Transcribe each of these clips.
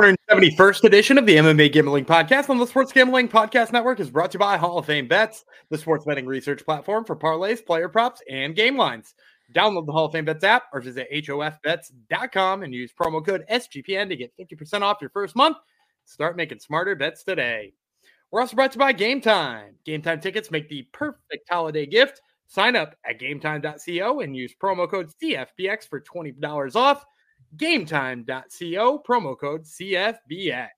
471st edition of the MMA Gambling Podcast on the Sports Gambling Podcast Network is brought to you by Hall of Fame Bets, the sports betting research platform for parlays, player props, and game lines. Download the Hall of Fame Bets app or visit hofbets.com and use promo code SGPN to get 50% off your first month. Start making smarter bets today. We're also brought to you by Game Time. Game Time tickets make the perfect holiday gift. Sign up at GameTime.co and use promo code CFBX for $20 off. GameTime.co, promo code CFBX.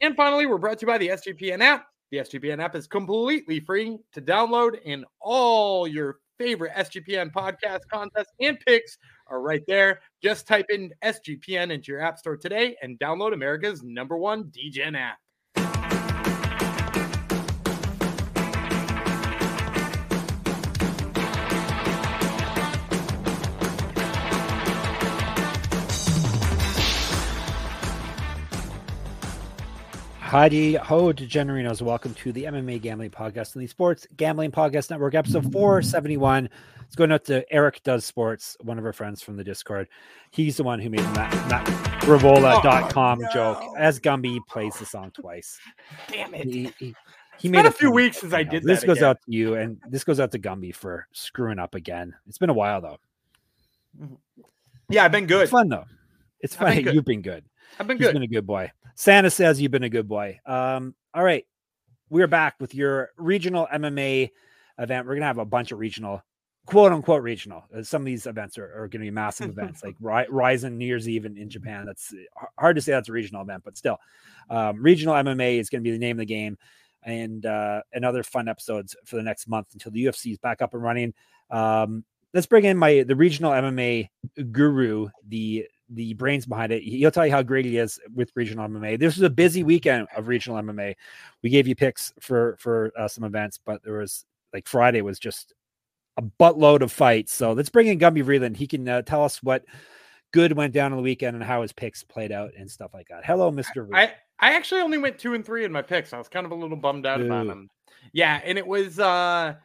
And finally, we're brought to you by the SGPN app. The SGPN app is completely free to download, and all your favorite SGPN podcast contests and picks are right there. Just type in SGPN into your app store today and download America's #1 DGen app. Howdy ho, degenerinos. Welcome to the MMA Gambling Podcast and the Sports Gambling Podcast Network, episode 471. It's going out to Eric Does Sports, one of our friends from the Discord. He's the one who made MattRavola.com joke, as Gumby plays the song twice. Damn it. He made a few weeks since I did that. This goes out to you, and this goes out to Gumby for screwing up again. It's been a while, though. Yeah, I've been good. It's fun, though. It's fun. You've been good. I've been good. He's been a good boy. Santa says you've been a good boy. All right. We're back with your regional MMA event. We're going to have a bunch of regional, quote unquote regional. Some of these events are going to be massive events like Ryzen New Year's Eve in Japan. That's hard to say that's a regional event, but still. Regional MMA is going to be the name of the game. And other fun episodes for the next month until the UFC is back up and running. Let's bring in the regional MMA guru, the brains behind it. He'll tell you how great he is with regional MMA. This was a busy weekend of regional MMA. We gave you picks for some events, but there was like Friday was just a buttload of fights. So let's bring in Gumby Vreeland. He can tell us what good went down on the weekend and how his picks played out and stuff like that. Hello, Mr. Vreeland. I actually only went 2 and 3 in my picks. I was kind of a little bummed out about them. Yeah. And it was, and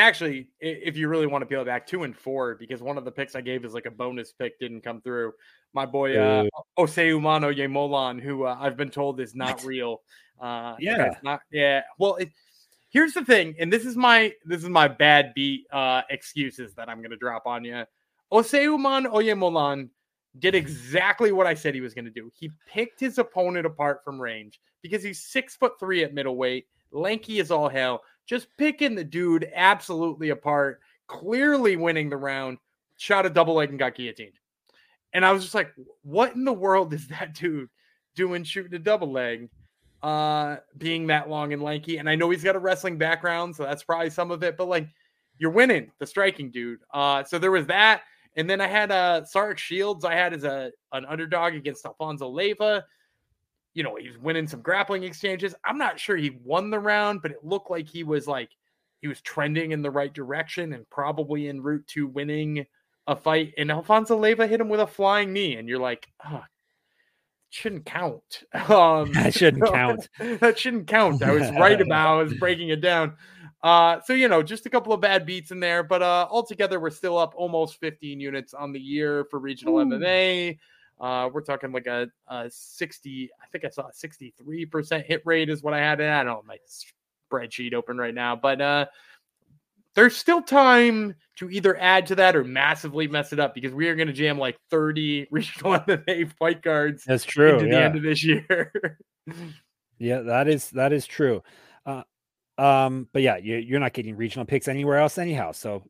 actually, if you really want to peel it back, 2 and 4, because one of the picks I gave is like a bonus pick didn't come through. My boy Osei Umana Oye Molan, who I've been told is not real. Well, here's the thing, and this is my bad beat excuses that I'm going to drop on you. Osei Umana Oye Molan did exactly what I said he was going to do. He picked his opponent apart from range because he's 6'3" at middleweight, lanky as all hell. Just picking the dude absolutely apart, clearly winning the round, shot a double leg and got guillotined. And I was just like, what in the world is that dude doing shooting a double leg, being that long and lanky? And I know he's got a wrestling background, so that's probably some of it. But, like, you're winning the striking dude. So there was that. And then I had Sarik Shields. I had as an underdog against Alfonso Leyva. You know, he was winning some grappling exchanges. I'm not sure he won the round, but it looked like he was trending in the right direction and probably en route to winning a fight. And Alfonso Leyva hit him with a flying knee, and you're like, oh, shouldn't count. That shouldn't count. That shouldn't count. I was right about. I was breaking it down. So you know, just a couple of bad beats in there, but altogether we're still up almost 15 units on the year for regional MMA. We're talking like a 60, I think I saw a 63% hit rate is what I had. I don't have my spreadsheet open right now, but there's still time to either add to that or massively mess it up because we are going to jam like 30 regional MMA fight cards. That's true. Into the end of this year. Yeah, that is true. But yeah, you're not getting regional picks anywhere else anyhow. So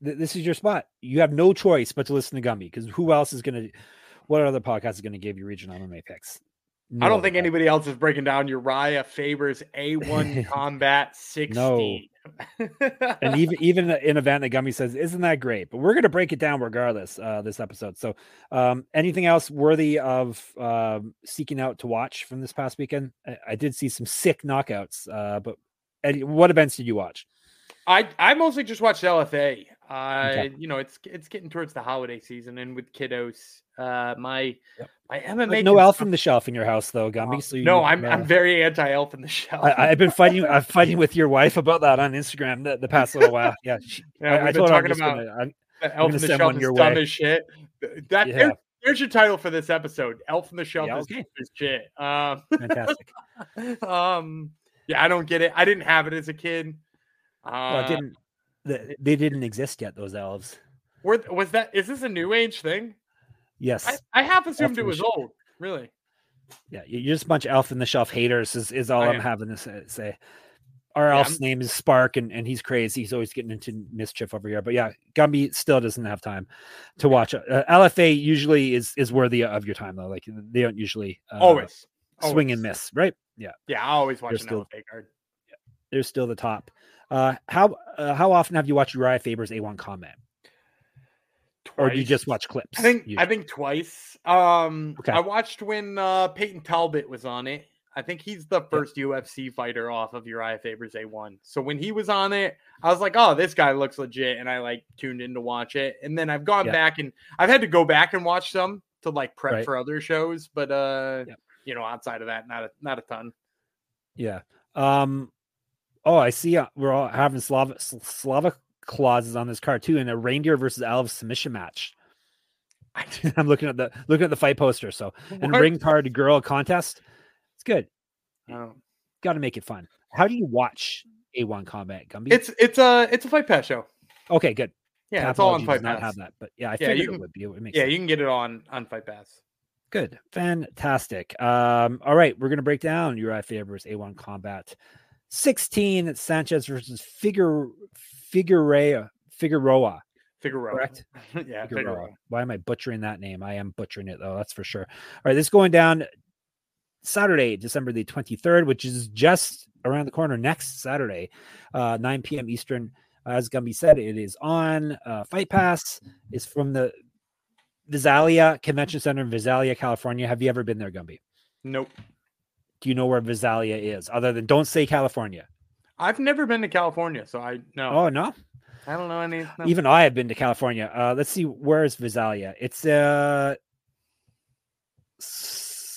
this is your spot. You have no choice but to listen to Gumby because who else is going to... What other podcast is going to give you regional MMA picks? No, I don't think anybody else is breaking down Uriah Faber's A1 Combat 16. And even an event that Gumby says, isn't that great? But we're going to break it down regardless this episode. So anything else worthy of seeking out to watch from this past weekend? I did see some sick knockouts, but Eddie, what events did you watch? I mostly just watched LFA. Okay. You know, it's getting towards the holiday season and with kiddos, my MMA. Like no Elf on the Shelf in your house though, Gumby. So I'm very anti-Elf on the Shelf. I've been fighting with your wife about that on Instagram the past little while. Yeah. We've been talking about Elf on the Shelf is dumb as shit. That There's your title for this episode. Elf on the Shelf is shit. Fantastic. Yeah, I don't get it. I didn't have it as a kid. Well, they didn't exist yet, those elves. Is this a new age thing? Yes. I half assumed it was old, really. Yeah, you're just a bunch of elf in the shelf haters is all I'm having to say. Our elf's name is Spark, and he's crazy. He's always getting into mischief over here. But yeah, Gumby still doesn't have time to watch. LFA usually is worthy of your time, though. Like, they don't usually swing and miss, right? Yeah. Yeah, I always watch an LFA card. Yeah. They're still the top. How often have you watched Uriah Faber's A1 Combat? Twice. Or do you just watch clips? I think twice. I watched when Peyton Talbot was on it. I think he's the first UFC fighter off of Uriah Faber's A1. So when he was on it, I was like, oh, this guy looks legit. And I tuned in to watch it. And then I've gone back and I've had to go back and watch some to prep for other shows. But, outside of that, not a ton. Yeah. I see. We're all having Slavic clauses on this card too, and a reindeer versus elves submission match. I'm looking at the fight poster. So, and ring card girl contest. It's good. Got to make it fun. How do you watch A1 Combat, Gumby? It's a Fight Pass show. Okay, good. Yeah, Capology, it's all on Fight Pass. Not have that, but I figured it would be. It makes sense. You can get it on Fight Pass. Good, fantastic. All right, we're gonna break down Uriah Faber's A1 Combat. 16 Sanchez versus Figueroa. Figueroa. Correct? Yeah. Figueroa. Why am I butchering that name? I am butchering it though. That's for sure. All right. This is going down Saturday, December the 23rd, which is just around the corner next Saturday, 9 p.m. Eastern. As Gumby said, it is on Fight Pass. It's from the Visalia Convention Center in Visalia, California. Have you ever been there, Gumby? Nope. Do you know where Visalia is? Other than don't say California. I've never been to California, so I know. Oh, no? I don't know any. No. Even I have been to California. Let's see. Where is Visalia? It's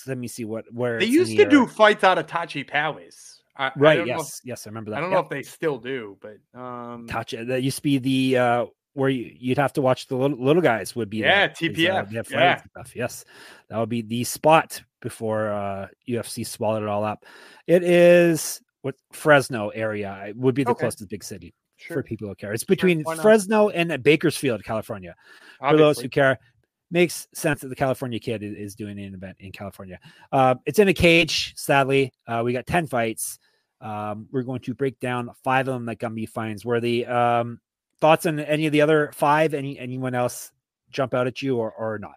let me see where they used to do fights out of Tachi Palace. Right. Yes. I remember that. I don't know if they still do, but Tachi. That used to be the where you'd have to watch the little guys would be. Yeah. There. TPF. Yeah. Stuff. Yes. That would be the spot before UFC swallowed it all up. It is Fresno area. It would be the closest big city for people who care. It's between Fresno and Bakersfield, California. Obviously. For those who care, makes sense that the California kid is doing an event in California. It's in a cage, sadly. We got 10 fights. We're going to break down 5 of them that Gumby finds worthy. Thoughts on any of the other 5? Anyone else jump out at you or not?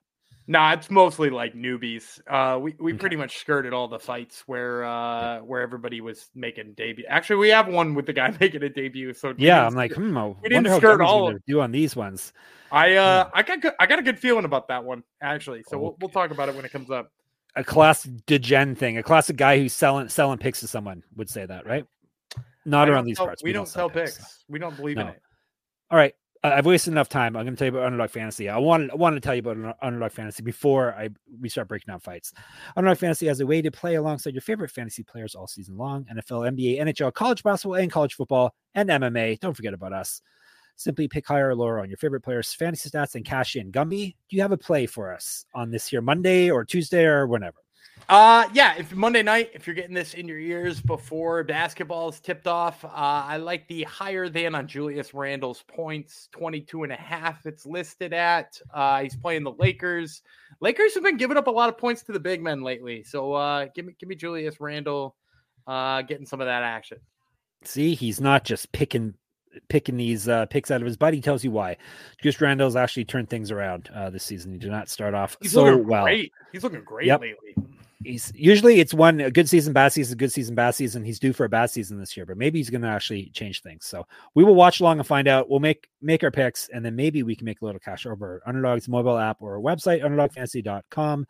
Nah, it's mostly newbies. We pretty much skirted all the fights where everybody was making debut. Actually, we have one with the guy making a debut. So I'm we didn't skirt all of do on these ones. I got a good feeling about that one actually. So we'll talk about it when it comes up. A classic degen thing. A classic guy who's selling picks to someone would say that, right? Not around these parts. We don't sell picks. We don't believe in it. All right. I've wasted enough time. I'm going to tell you about Underdog Fantasy. I wanted to tell you about Underdog Fantasy before we start breaking down fights. Underdog Fantasy has a way to play alongside your favorite fantasy players all season long. NFL, NBA, NHL, college basketball, and college football, and MMA. Don't forget about us. Simply pick higher or lower on your favorite players' fantasy stats and cash in. Gumby, do you have a play for us on this here Monday or Tuesday or whenever? If Monday night, if you're getting this in your ears before basketball's tipped off, I like the higher than on Julius Randle's points, 22.5. It's listed at, he's playing the Lakers. Lakers have been giving up a lot of points to the big men lately. So, give me Julius Randle, getting some of that action. See, he's not just picking these picks out of his butt. He tells you why. Julius Randle's actually turned things around this season. He did not start off so well. Great. He's looking great lately. He's usually it's one a good season, bad season, good season, bad season. He's due for a bad season this year, but maybe he's going to actually change things. So we will watch along and find out. We'll make our picks, and then maybe we can make a little cash over Underdog's mobile app or our website, underdogfantasy.com.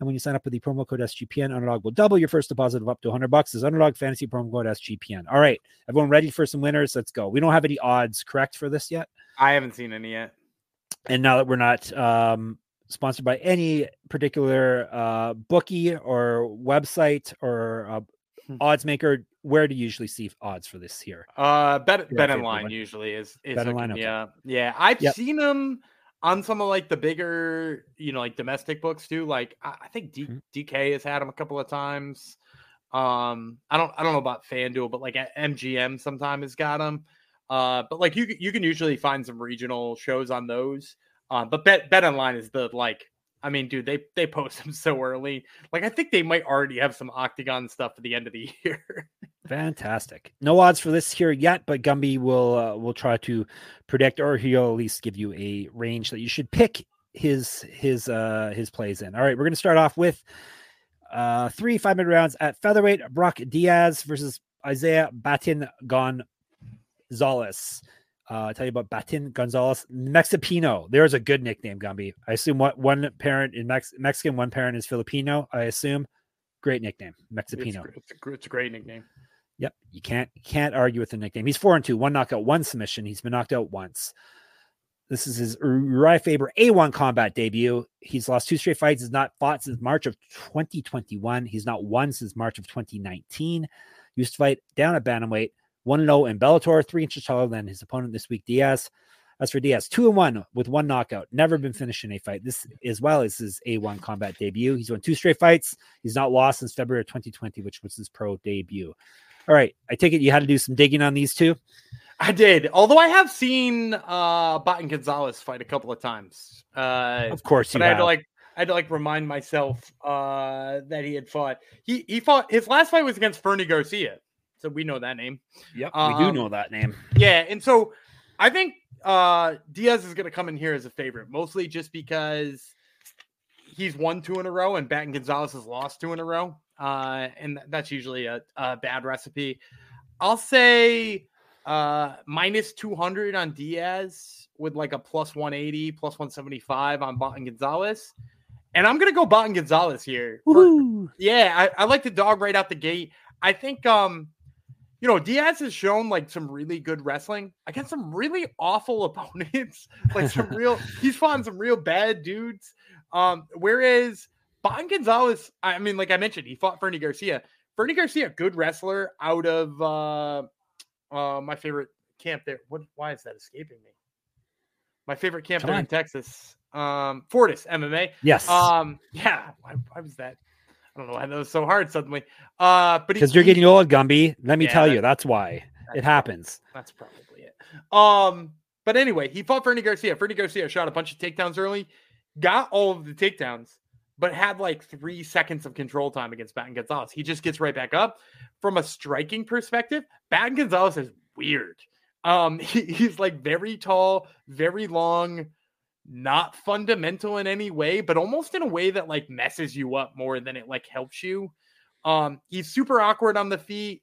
And when you sign up with the promo code SGPN, Underdog will double your first deposit of up to $100. Is Underdog Fantasy promo code SGPN. All right, everyone ready for some winners? Let's go. We don't have any odds correct for this yet. I haven't seen any yet. And now that we're not sponsored by any particular bookie or website or odds maker, where do you usually see odds for this here? BetOnline usually is. BetOnline, okay. Yeah. I've seen them. on some of like the bigger, you know, like domestic books too. Like I think DK has had them a couple of times. I don't know about FanDuel, but like MGM sometimes has got them. But like you can usually find some regional shows on those. But BetOnline is the like. I mean, dude, they post them so early. Like, I think they might already have some octagon stuff at the end of the year. Fantastic. No odds for this here yet, but Gumby will try to predict, or he'll at least give you a range that you should pick his plays in. All right, we're going to start off with 3 5-minute rounds at featherweight. Brock Diaz versus Isaiah Batin Gonzalez. I'll tell you about Batin Gonzalez, Mexipino. There's a good nickname, Gumby. I assume one parent is Mexican, one parent is Filipino, I assume. Great nickname, Mexipino. It's a great nickname. Yep, you can't argue with the nickname. He's 4-2, one knockout, one submission. He's been knocked out once. This is his Uriah Faber A1 Combat debut. He's lost 2 straight fights. He's not fought since March of 2021. He's not won since March of 2019. Used to fight down at bantamweight. 1-0 in Bellator, 3 inches taller than his opponent this week, Diaz. As for Diaz, 2-1 with one knockout, never been finished in a fight. This as well is his A1 Combat debut. He's won 2 straight fights. He's not lost since February of 2020, which was his pro debut. All right, I take it you had to do some digging on these two? I did, although I have seen Batin Gonzalez fight a couple of times. Of course, but I had to remind myself that he had fought. He fought, his last fight was against Fernie Garcia. So we know that name. Yep, we do know that name. Yeah, and so I think Diaz is going to come in here as a favorite, mostly just because he's won 2 in a row and Batin Gonzalez has lost 2 in a row, and that's usually a bad recipe. I'll say minus 200 on Diaz with like a plus 180, plus 175 on Batin Gonzalez. And I'm going to go Batin Gonzalez here. I like the dog right out the gate. I think... you know, Diaz has shown like some really good wrestling against some really awful opponents, like some real, he's fought some real bad dudes. Whereas Batin Gonzalez, I mean, like I mentioned, he fought Fernie Garcia. Fernie Garcia, good wrestler out of my favorite camp there. Why is that escaping me? My favorite camp in Texas, Fortis MMA. Yes. Yeah. Why was that? I don't know why that was so hard suddenly. Because you're getting old, Gumby. Let me tell you, that's why it happens. That's probably it. But anyway, he fought Fernie Garcia. Fernie Garcia shot a bunch of takedowns early, got all of the takedowns, but had like 3 seconds of control time against Batin Gonzalez. He just gets right back up. From a striking perspective, Batin Gonzalez is weird. He's like very tall, very long. Not fundamental in any way, but almost in a way that like messes you up more than it like helps you. He's super awkward on the feet.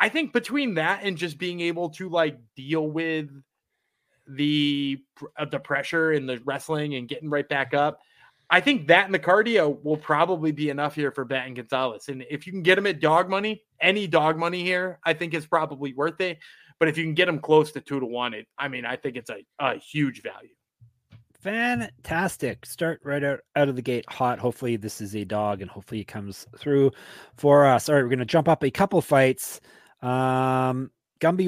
I think between that and just being able to like deal with the pressure and the wrestling and getting right back up, I think that and the cardio will probably be enough here for Batin Gonzalez. And if you can get him at dog money, any dog money here, I think is probably worth it. But if you can get him close to 2 to 1, I think it's a huge value. Fantastic. Start right out of the gate hot. Hopefully this is a dog and hopefully it comes through for us. All right, we're going to jump up a couple fights. Gumby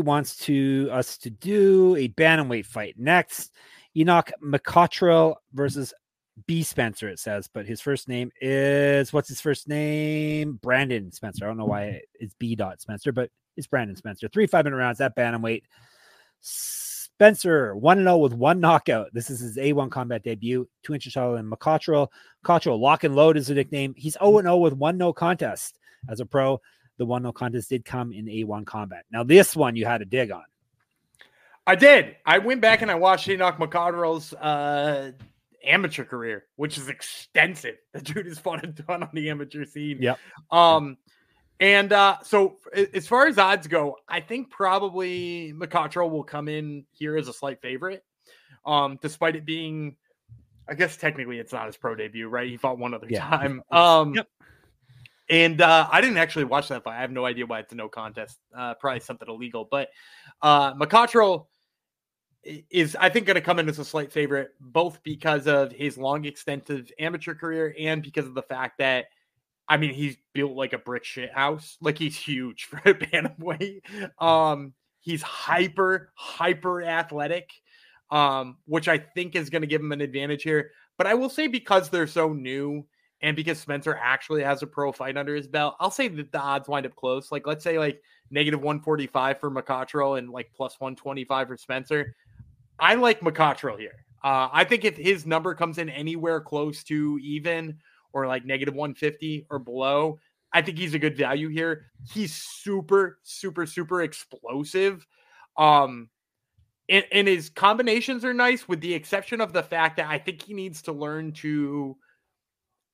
wants us to do a bantamweight fight next. Enoch McCottrell versus B. Spencer, it says, but his first name is, what's his first name? Brandon Spencer. I don't know why it's B. Spencer, but it's Brandon Spencer. 3 5-minute rounds at bantamweight. Spencer, 1-0 with one knockout. This is his A1 Combat debut. 2 inches taller than McCottrell. Cottrell, lock and load is the nickname. He's 0-0 with one no contest. As a pro, the one no contest did come in A1 Combat. Now, this one you had to dig on. I did. I went back and I watched Enoch McCottrell's amateur career, which is extensive. The dude has fought a ton on the amateur scene. Yep. And so as far as odds go, I think probably McCottrell will come in here as a slight favorite, despite it being, I guess technically it's not his pro debut, right? He fought one other time. Yep. And I didn't actually watch that fight. I have no idea why it's a no contest. Probably something illegal. But McCottrell is, I think, going to come in as a slight favorite, both because of his long, extensive amateur career and because of the fact that, I mean, he's built like a brick shit house. Like, he's huge for a bantamweight. He's hyper athletic. which I think is going to give him an advantage here. But I will say, because they're so new and because Spencer actually has a pro fight under his belt, I'll say that the odds wind up close. Like, let's say like negative 145 for McCottrell and like plus 125 for Spencer. I like McCottrell here. I think if his number comes in anywhere close to even or like negative 150 or below, I think he's a good value here. He's super, super, super explosive. And his combinations are nice, with the exception of the fact that I think he needs to learn to,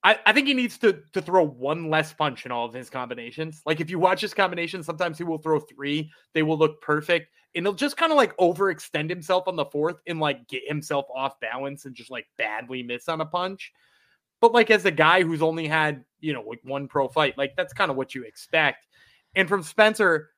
I think he needs to throw one less punch in all of his combinations. Like, if you watch his combinations, sometimes he will throw three. They will look perfect. And he'll just kind of like overextend himself on the fourth and like get himself off balance and just like badly miss on a punch. But like, as a guy who's only had, you know, like one pro fight, like that's kind of what you expect. And from Spencer,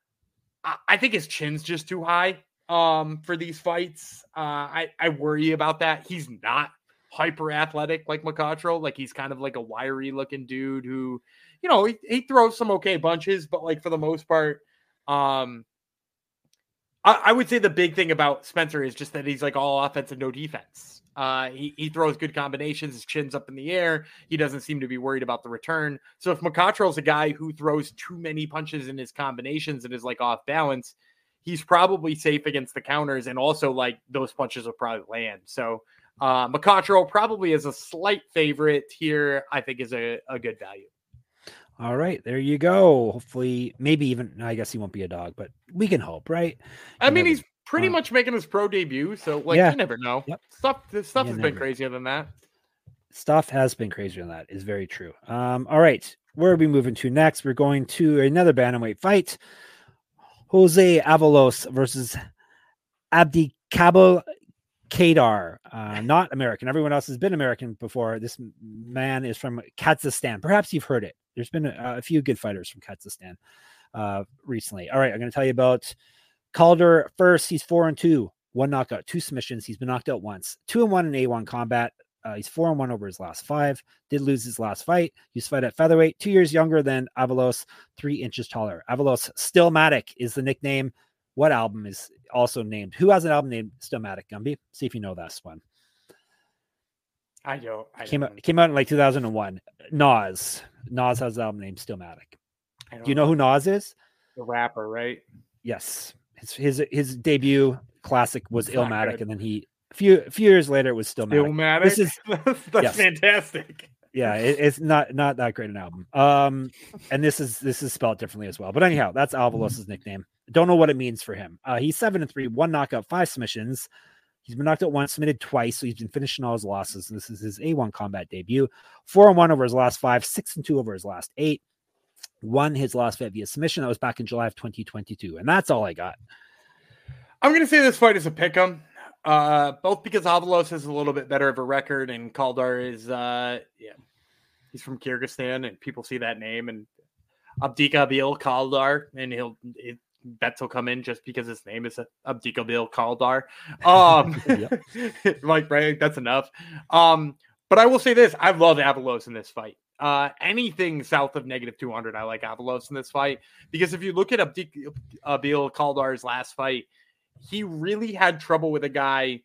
I think his chin's just too high for these fights. I worry about that. He's not hyper athletic like McCottrell. Like, he's kind of like a wiry looking dude who, you know, he throws some okay bunches, but like for the most part, I would say the big thing about Spencer is just that he's like all offense and no defense. He throws good combinations, his chin's up in the air. He doesn't seem to be worried about the return. So if McCottrell's a guy who throws too many punches in his combinations and is like off balance, he's probably safe against the counters. And also like those punches will probably land. So McCottrell probably is a slight favorite here. I think is a good value. All right, there you go. Hopefully, maybe even, I guess he won't be a dog, but we can hope, right? I mean, he's pretty much making his pro debut, so like, yeah. You never know. Yep. Stuff has been crazier than that. Stuff has been crazier than that is very true. All right, where are we moving to next? We're going to another bantamweight fight. Jose Avalos versus Abdikabil Kaldar, not American. Everyone else has been American before. This man is from Kazakhstan. Perhaps you've heard it. There's been a few good fighters from Kazakhstan recently. All right, I'm going to tell you about Kaldar first. He's 4-2, one knockout, two submissions. He's been knocked out once, 2-1 in A1 Combat. He's 4-1 over his last five. Did lose his last fight. Used to fight at featherweight. 2 years younger than Avalos, 3 inches taller. Avalos, Stillmatic is the nickname. What album is also named? Who has an album named Stillmatic, Gumby? See if you know this one. I don't. Came out in like 2001. Nas has the album named Stillmatic. Do you know who Nas is? The rapper, right? Yes. His debut classic was Illmatic, and then he a few years later it was Stillmatic. Illmatic? This is that's fantastic. Yeah, it's not that great an album. And this is spelled differently as well. But anyhow, that's Avalos's nickname. Don't know what it means for him. He's 7-3, one knockout, five submissions. He's been knocked out once, submitted twice, so he's been finishing all his losses. This is his A1 Combat debut. 4-1 over his last five, 6-2 over his last eight. Won his last fight via submission. That was back in July of 2022, and that's all I got. I'm going to say this fight is a pick'em, both because Avalos has a little bit better of a record, and Kaldar is, he's from Kyrgyzstan, and people see that name, and Abdikabil Kaldar, and bets will come in just because his name is Abdikabil Kaldar. Like, right? That's enough. But I will say this. I love Avalos in this fight. Anything south of negative 200, I like Avalos in this fight. Because if you look at Abdikabil Kaldar's last fight, he really had trouble with a guy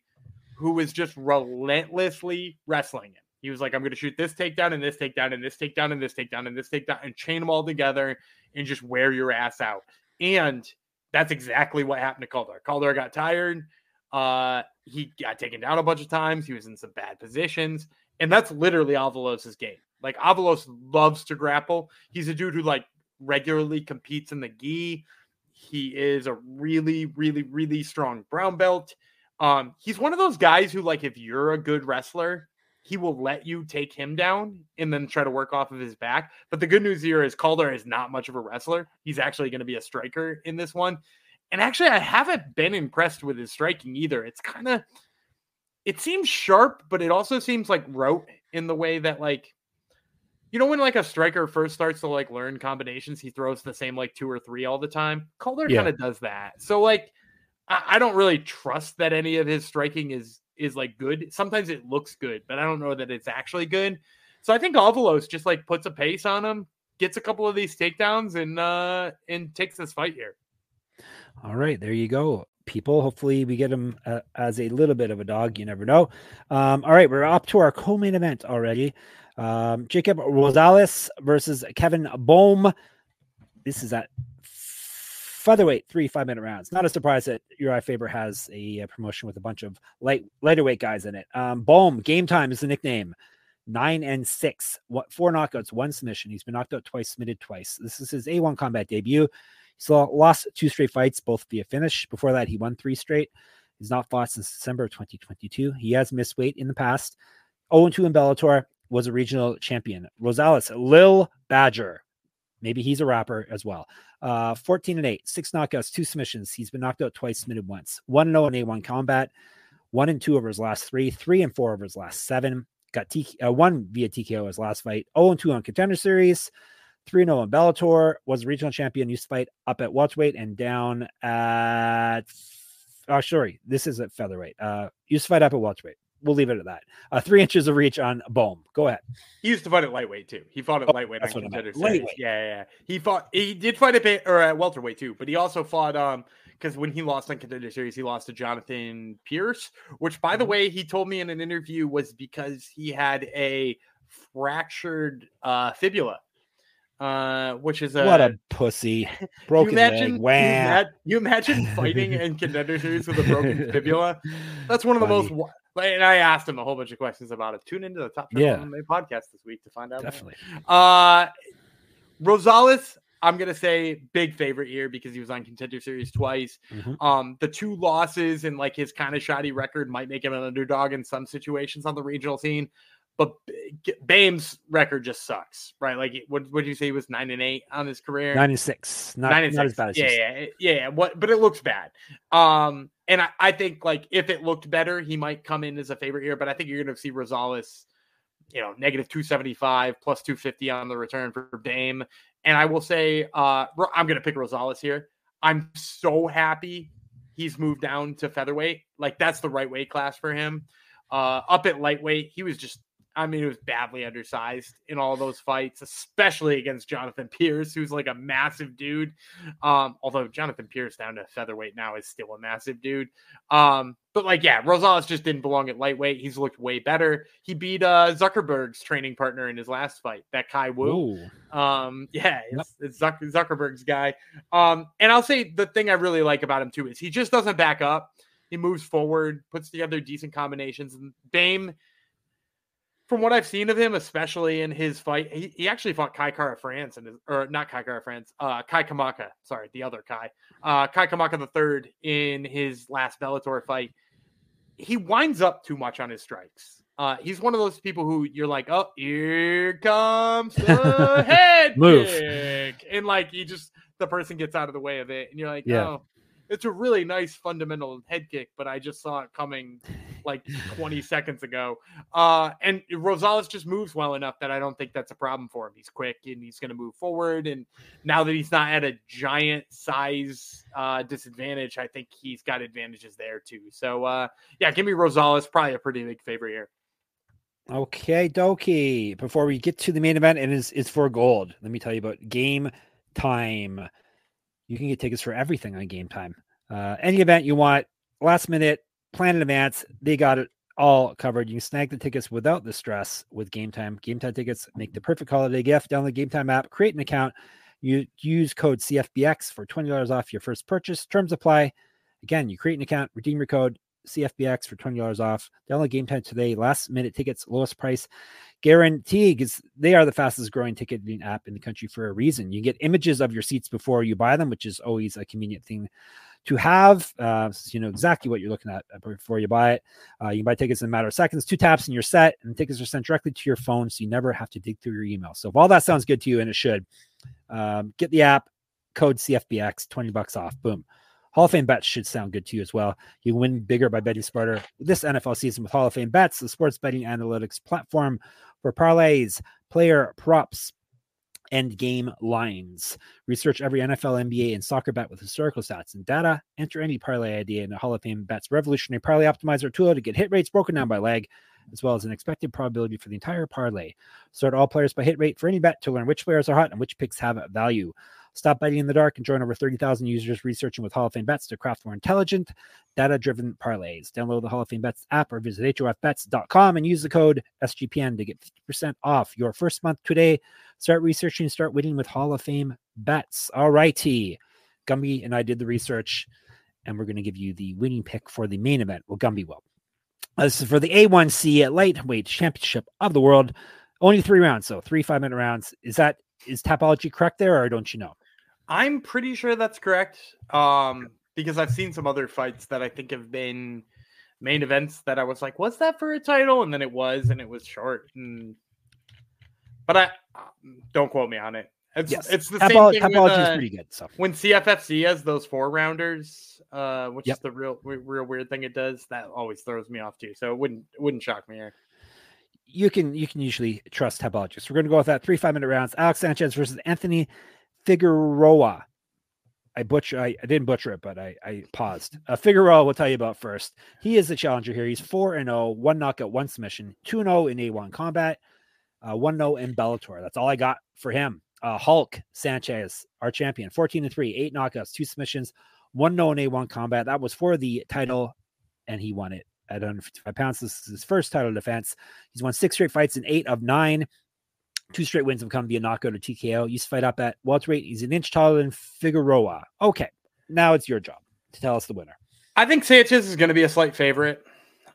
who was just relentlessly wrestling him. He was like, I'm going to shoot this takedown and this takedown and this takedown and this takedown and this takedown and chain them all together and just wear your ass out. And that's exactly what happened to Kaldar. Kaldar got tired. He got taken down a bunch of times. He was in some bad positions. And that's literally Avalos's game. Like, Avalos loves to grapple. He's a dude who, like, regularly competes in the gi. He is a really, really, really strong brown belt. He's one of those guys who, like, if you're a good wrestler, he will let you take him down and then try to work off of his back. But the good news here is Kaldar is not much of a wrestler. He's actually going to be a striker in this one. And actually, I haven't been impressed with his striking either. It seems sharp, but it also seems like rote in the way that, like, you know, when like a striker first starts to like learn combinations, he throws the same like two or three all the time. Kaldar kind of does that. So like, I don't really trust that any of his striking is like good. Sometimes it looks good, but I don't know that it's actually good. So I think Avalos just like puts a pace on him, gets a couple of these takedowns, and takes this fight here. All right, there you go. people. Hopefully we get him as a little bit of a dog. You never know. All right, we're up to our co-main event already. Jacob Rosales versus Kevin Bohm. This is at featherweight, 3 5-minute rounds. Not a surprise that Uri Faber has a promotion with a bunch of lighter weight guys in it. Bohm, Game Time is the nickname. 9-6, 4 knockouts, 1 submission. He's been knocked out twice, submitted twice. This is his A1 Combat debut. He's lost 2 straight fights, both via finish. Before that, he won 3 straight. He's not fought since December of 2022. He has missed weight in the past. 0-2 in Bellator, was a regional champion. Rosales, Lil Badger. Maybe he's a rapper as well. 14-8, 6 knockouts, 2 submissions. He's been knocked out twice, submitted once. 1-0 in A1 Combat. 1-2 over his last 3. 3-4 over his last 7. Got one via TKO his last fight. 0-2 on Contender Series. 3-0 in Bellator, was regional champion, used to fight up at welterweight and down at... Oh, sorry, this is at featherweight. Used to fight up at welterweight. We'll leave it at that. 3 inches of reach on Bohm. Go ahead. He used to fight at lightweight, too. He fought at lightweight on Contender Series. Yeah. He did fight a bit, or at welterweight, too, but he also fought... because when he lost on Contender Series, he lost to Jonathan Pierce, which, by the way, he told me in an interview was because he had a fractured fibula. Which is what a pussy. Broken leg. Wow. You imagine fighting in Contender Series with a broken fibula? That's one of the most... And I asked him a whole bunch of questions about it. Tune into the Top Shot MMA podcast this week to find out. Definitely. Rosales... I'm going to say big favorite here because he was on Contender Series twice. Mm-hmm. The 2 losses and like his kind of shoddy record might make him an underdog in some situations on the regional scene, but Boehm's record just sucks, right? Like what would you say he was 9-8 on his career? 9-6. Not as bad as Yeah. But it looks bad. And I think like if it looked better, he might come in as a favorite here, but I think you're going to see Rosales, negative -275 plus +250 on the return for Boehm. And I will say, I'm going to pick Rosales here. I'm so happy he's moved down to featherweight. Like, that's the right weight class for him. Up at lightweight, he was just, he was badly undersized in all those fights, especially against Jonathan Pierce, who's like a massive dude. Although Jonathan Pierce down to featherweight now is still a massive dude. Rosales just didn't belong at lightweight. He's looked way better. He beat Zuckerberg's training partner in his last fight, that Kai Wu. It's Zuckerberg's guy. And I'll say the thing I really like about him too is he just doesn't back up. He moves forward, puts together decent combinations. And Boehm, from what I've seen of him, especially in his fight, he actually fought Kai Kara France, Kai Kamaka. Sorry, the other Kai. Kai Kamaka III in his last Bellator fight. He winds up too much on his strikes. He's one of those people who you're like, oh, here comes the head move. Kick. And like the person gets out of the way of it. And you're like, oh, it's a really nice fundamental head kick, but I just saw it coming like 20 seconds ago. And Rosales just moves well enough that I don't think that's a problem for him. He's quick and he's going to move forward. And now that he's not at a giant size disadvantage, I think he's got advantages there too. So give me Rosales, probably a pretty big favorite here. Okay, dokie. Before we get to the main event, and it's for gold. Let me tell you about Game Time. You can get tickets for everything on Game Time. Any event you want, last minute, plan in advance, they got it all covered. You can snag the tickets without the stress with Game Time. Game Time tickets make the perfect holiday gift. Download the Game Time app, create an account. You use code CFBX for $20 off your first purchase. Terms apply. Again, you create an account, redeem your code CFBX for $20 off. Download Game Time today. Last minute tickets, lowest price guarantee, because they are the fastest growing ticketing app in the country for a reason. You get images of your seats before you buy them, which is always a convenient thing to have. So you know exactly what you're looking at before you buy it. You can buy tickets in a matter of seconds, 2 taps and you're set, and tickets are sent directly to your phone, so you never have to dig through your email. So if all that sounds good to you, and it should, get the app, code CFBX, $20 off. Boom. Hall of Fame bets should sound good to you as well. You win bigger by betting smarter this NFL season with Hall of Fame Bets, the sports betting analytics platform for parlays, player props, and game lines. Research every NFL, NBA, and soccer bet with historical stats and data. Enter any parlay idea in the Hall of Fame Bets revolutionary parlay optimizer tool to get hit rates broken down by leg, as well as an expected probability for the entire parlay. Sort all players by hit rate for any bet to learn which players are hot and which picks have value. Stop betting in the dark and join over 30,000 users researching with Hall of Fame Bets to craft more intelligent, data-driven parlays. Download the Hall of Fame Bets app or visit HOFBets.com and use the code SGPN to get 50% off your first month today. Start researching, start winning with Hall of Fame Bets. All righty. Gumby and I did the research, and we're going to give you the winning pick for the main event. Well, Gumby will. This is for the A1C at Lightweight Championship of the World. Only 3 rounds, so 3 5-minute rounds. Is Tapology correct there, or don't you know? I'm pretty sure that's correct, because I've seen some other fights that I think have been main events that I was like, was that for a title? And then it was, and it was short. But I don't quote me on it. It's the same thing. Tapology is pretty good. So when CFFC has those 4-rounders, which is the real weird thing it does, that always throws me off too. So it wouldn't shock me here. You can usually trust Tapologists. We're going to go with that 3 5-minute rounds. Alex Sanchez versus Anthony Figueroa. I didn't butcher it, but I paused. Figueroa, we'll tell you about first. He is the challenger here. He's 4-0, 1 knockout, 1 submission, 2-0 in A1 Combat, 1-0 in Bellator. That's all I got for him. Hulk Sanchez, our champion, 14-3, 8 knockouts, 2 submissions, 1-0 in A1 Combat. That was for the title, and he won it at 155 pounds. This is his first title defense. He's won 6 straight fights and 8 of 9. 2 straight wins have come via knockout or TKO. Used to fight up at welterweight. He's an inch taller than Figueroa. Okay, now it's your job to tell us the winner. I think Sanchez is going to be a slight favorite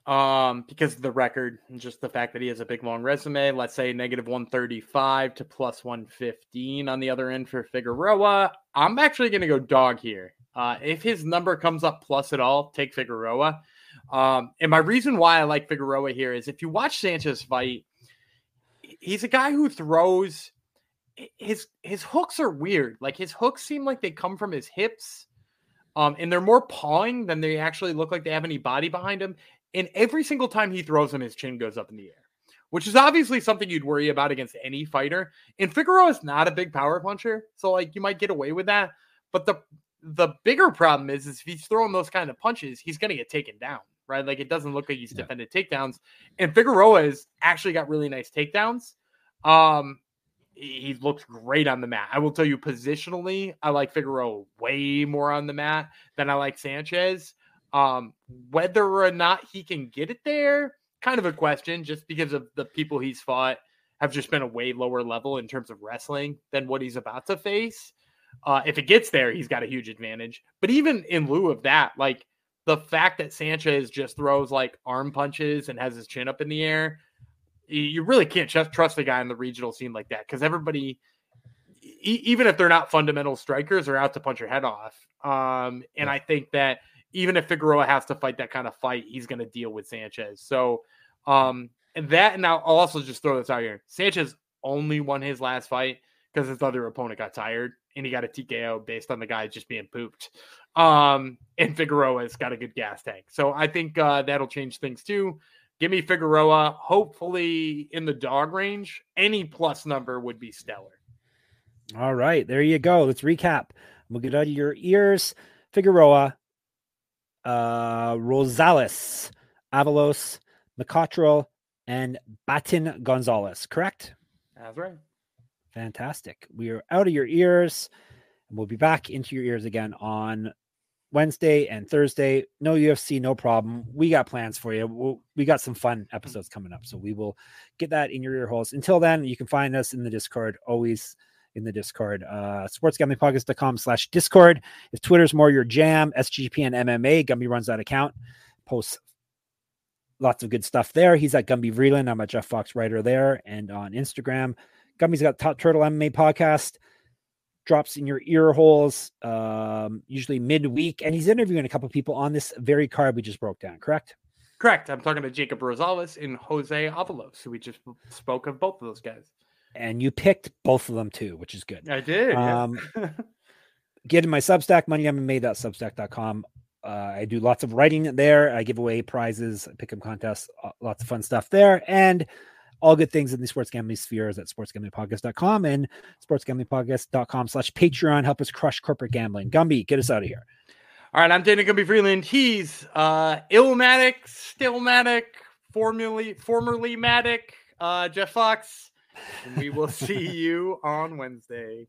because of the record and just the fact that he has a big, long resume. Let's say -135 to +115 on the other end for Figueroa. I'm actually going to go dog here. If his number comes up plus at all, take Figueroa. And my reason why I like Figueroa here is if you watch Sanchez fight, he's a guy who throws his hooks are weird. Like his hooks seem like they come from his hips, and they're more pawing than they actually look like they have any body behind him. And every single time he throws them, his chin goes up in the air, which is obviously something you'd worry about against any fighter. And Figueroa is not a big power puncher, so like you might get away with that. But the bigger problem is if he's throwing those kind of punches, he's going to get taken down, right? Like it doesn't look like he's defended takedowns. And Figueroa has actually got really nice takedowns. He looks great on the mat. I will tell you positionally, I like Figueroa way more on the mat than I like Sanchez. Whether or not he can get it there, kind of a question, just because of the people he's fought have just been a way lower level in terms of wrestling than what he's about to face. If it gets there, he's got a huge advantage. But even in lieu of that, like the fact that Sanchez just throws like arm punches and has his chin up in the air, you really can't just trust a guy in the regional scene like that. Because everybody, even if they're not fundamental strikers, are out to punch your head off. And I think that even if Figueroa has to fight that kind of fight, he's going to deal with Sanchez. So and I'll also just throw this out here. Sanchez only won his last fight because his other opponent got tired. And he got a TKO based on the guy just being pooped. And Figueroa's got a good gas tank. So I think that'll change things too. Give me Figueroa, hopefully in the dog range. Any plus number would be stellar. All right, there you go. Let's recap. We'll get out of your ears. Figueroa, Rosales, Avalos, McCottrell, and Batin Gonzalez, correct? That's right. Fantastic. We are out of your ears, and we'll be back into your ears again on Wednesday and Thursday. No UFC, no problem. We got plans for you. We got some fun episodes coming up, so we will get that in your ear holes. Until then, you can find us in the Discord, always in the Discord, sportsgamblingpodcast.com/Discord. If Twitter's more your jam, SGPN MMA, Gumby runs that account, posts lots of good stuff there. He's at Gumby Vreeland. I'm at Jeff Fox writer there, and on Instagram. Gumby's got Top Turtle MMA podcast, drops in your ear holes, usually midweek. And he's interviewing a couple of people on this very card we just broke down, correct? Correct. I'm talking to Jacob Rosales and Jose Avalos, who we just spoke of both of those guys. And you picked both of them too, which is good. I did. Yeah. Get in my Substack, moneymma.substack.com. I do lots of writing there. I give away prizes, pick 'em contests, lots of fun stuff there. And all good things in the sports gambling sphere is at sportsgamblingpodcast.com and sportsgamblingpodcast.com/Patreon. Help us crush corporate gambling. Gumby, get us out of here. All right, I'm Dana Gumby Freeland. He's Illmatic, Stillmatic, formerly Matic, Jeff Fox. And we will see you on Wednesday.